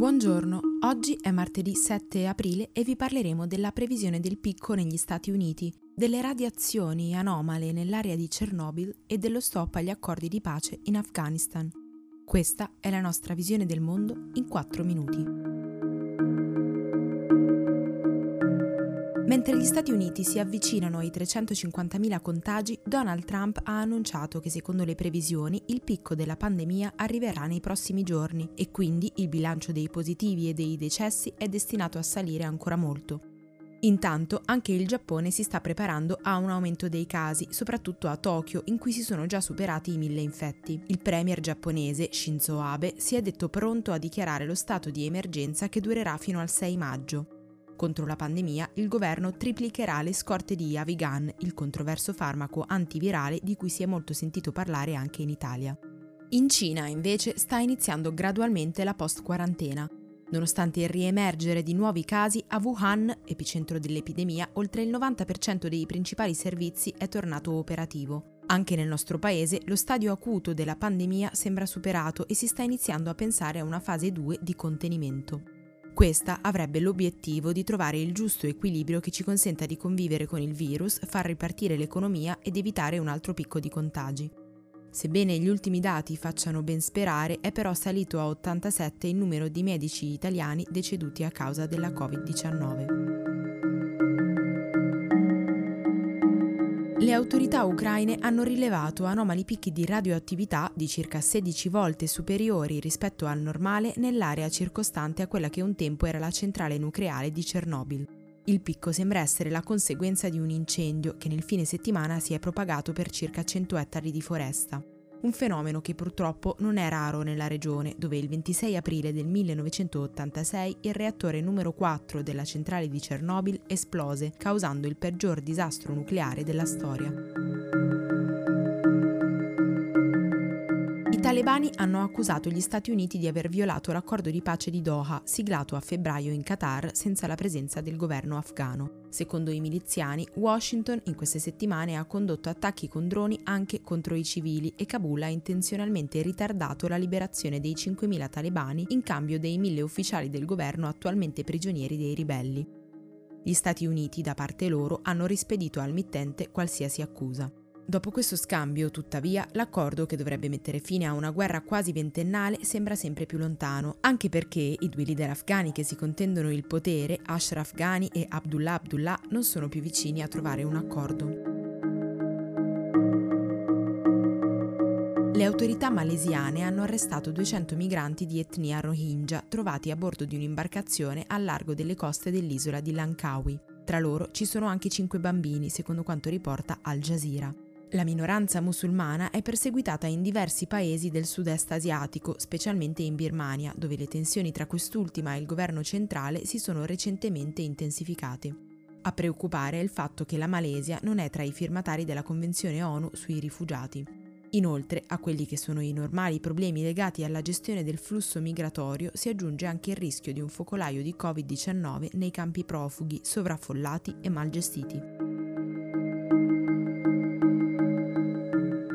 Buongiorno, oggi è martedì 7 aprile e vi parleremo della previsione del picco negli Stati Uniti, delle radiazioni anomale nell'area di Chernobyl e dello stop agli accordi di pace in Afghanistan. Questa è la nostra visione del mondo in 4 minuti. Mentre gli Stati Uniti si avvicinano ai 350.000 contagi, Donald Trump ha annunciato che secondo le previsioni il picco della pandemia arriverà nei prossimi giorni e quindi il bilancio dei positivi e dei decessi è destinato a salire ancora molto. Intanto anche il Giappone si sta preparando a un aumento dei casi, soprattutto a Tokyo, in cui si sono già superati i 1.000 infetti. Il premier giapponese, Shinzo Abe, si è detto pronto a dichiarare lo stato di emergenza che durerà fino al 6 maggio. Contro la pandemia, il governo triplicherà le scorte di Avigan, il controverso farmaco antivirale di cui si è molto sentito parlare anche in Italia. In Cina, invece, sta iniziando gradualmente la post-quarantena. Nonostante il riemergere di nuovi casi, a Wuhan, epicentro dell'epidemia, oltre il 90% dei principali servizi è tornato operativo. Anche nel nostro paese lo stadio acuto della pandemia sembra superato e si sta iniziando a pensare a una fase 2 di contenimento. Questa avrebbe l'obiettivo di trovare il giusto equilibrio che ci consenta di convivere con il virus, far ripartire l'economia ed evitare un altro picco di contagi. Sebbene gli ultimi dati facciano ben sperare, è però salito a 87 il numero di medici italiani deceduti a causa della Covid-19. Le autorità ucraine hanno rilevato anomali picchi di radioattività di circa 16 volte superiori rispetto al normale nell'area circostante a quella che un tempo era la centrale nucleare di Chernobyl. Il picco sembra essere la conseguenza di un incendio che nel fine settimana si è propagato per circa 100 ettari di foresta. Un fenomeno che purtroppo non è raro nella regione, dove il 26 aprile del 1986 il reattore numero 4 della centrale di Chernobyl esplose, causando il peggior disastro nucleare della storia. I talebani hanno accusato gli Stati Uniti di aver violato l'accordo di pace di Doha, siglato a febbraio in Qatar senza la presenza del governo afghano. Secondo i miliziani, Washington in queste settimane ha condotto attacchi con droni anche contro i civili e Kabul ha intenzionalmente ritardato la liberazione dei 5.000 talebani in cambio dei 1.000 ufficiali del governo attualmente prigionieri dei ribelli. Gli Stati Uniti, da parte loro, hanno rispedito al mittente qualsiasi accusa. Dopo questo scambio, tuttavia, l'accordo che dovrebbe mettere fine a una guerra quasi ventennale sembra sempre più lontano, anche perché i due leader afghani che si contendono il potere, Ashraf Ghani e Abdullah Abdullah, non sono più vicini a trovare un accordo. Le autorità malesiane hanno arrestato 200 migranti di etnia Rohingya trovati a bordo di un'imbarcazione al largo delle coste dell'isola di Langkawi. Tra loro ci sono anche 5 bambini, secondo quanto riporta Al Jazeera. La minoranza musulmana è perseguitata in diversi paesi del sud-est asiatico, specialmente in Birmania, dove le tensioni tra quest'ultima e il governo centrale si sono recentemente intensificate. A preoccupare è il fatto che la Malesia non è tra i firmatari della Convenzione ONU sui rifugiati. Inoltre, a quelli che sono i normali problemi legati alla gestione del flusso migratorio si aggiunge anche il rischio di un focolaio di Covid-19 nei campi profughi, sovraffollati e mal gestiti.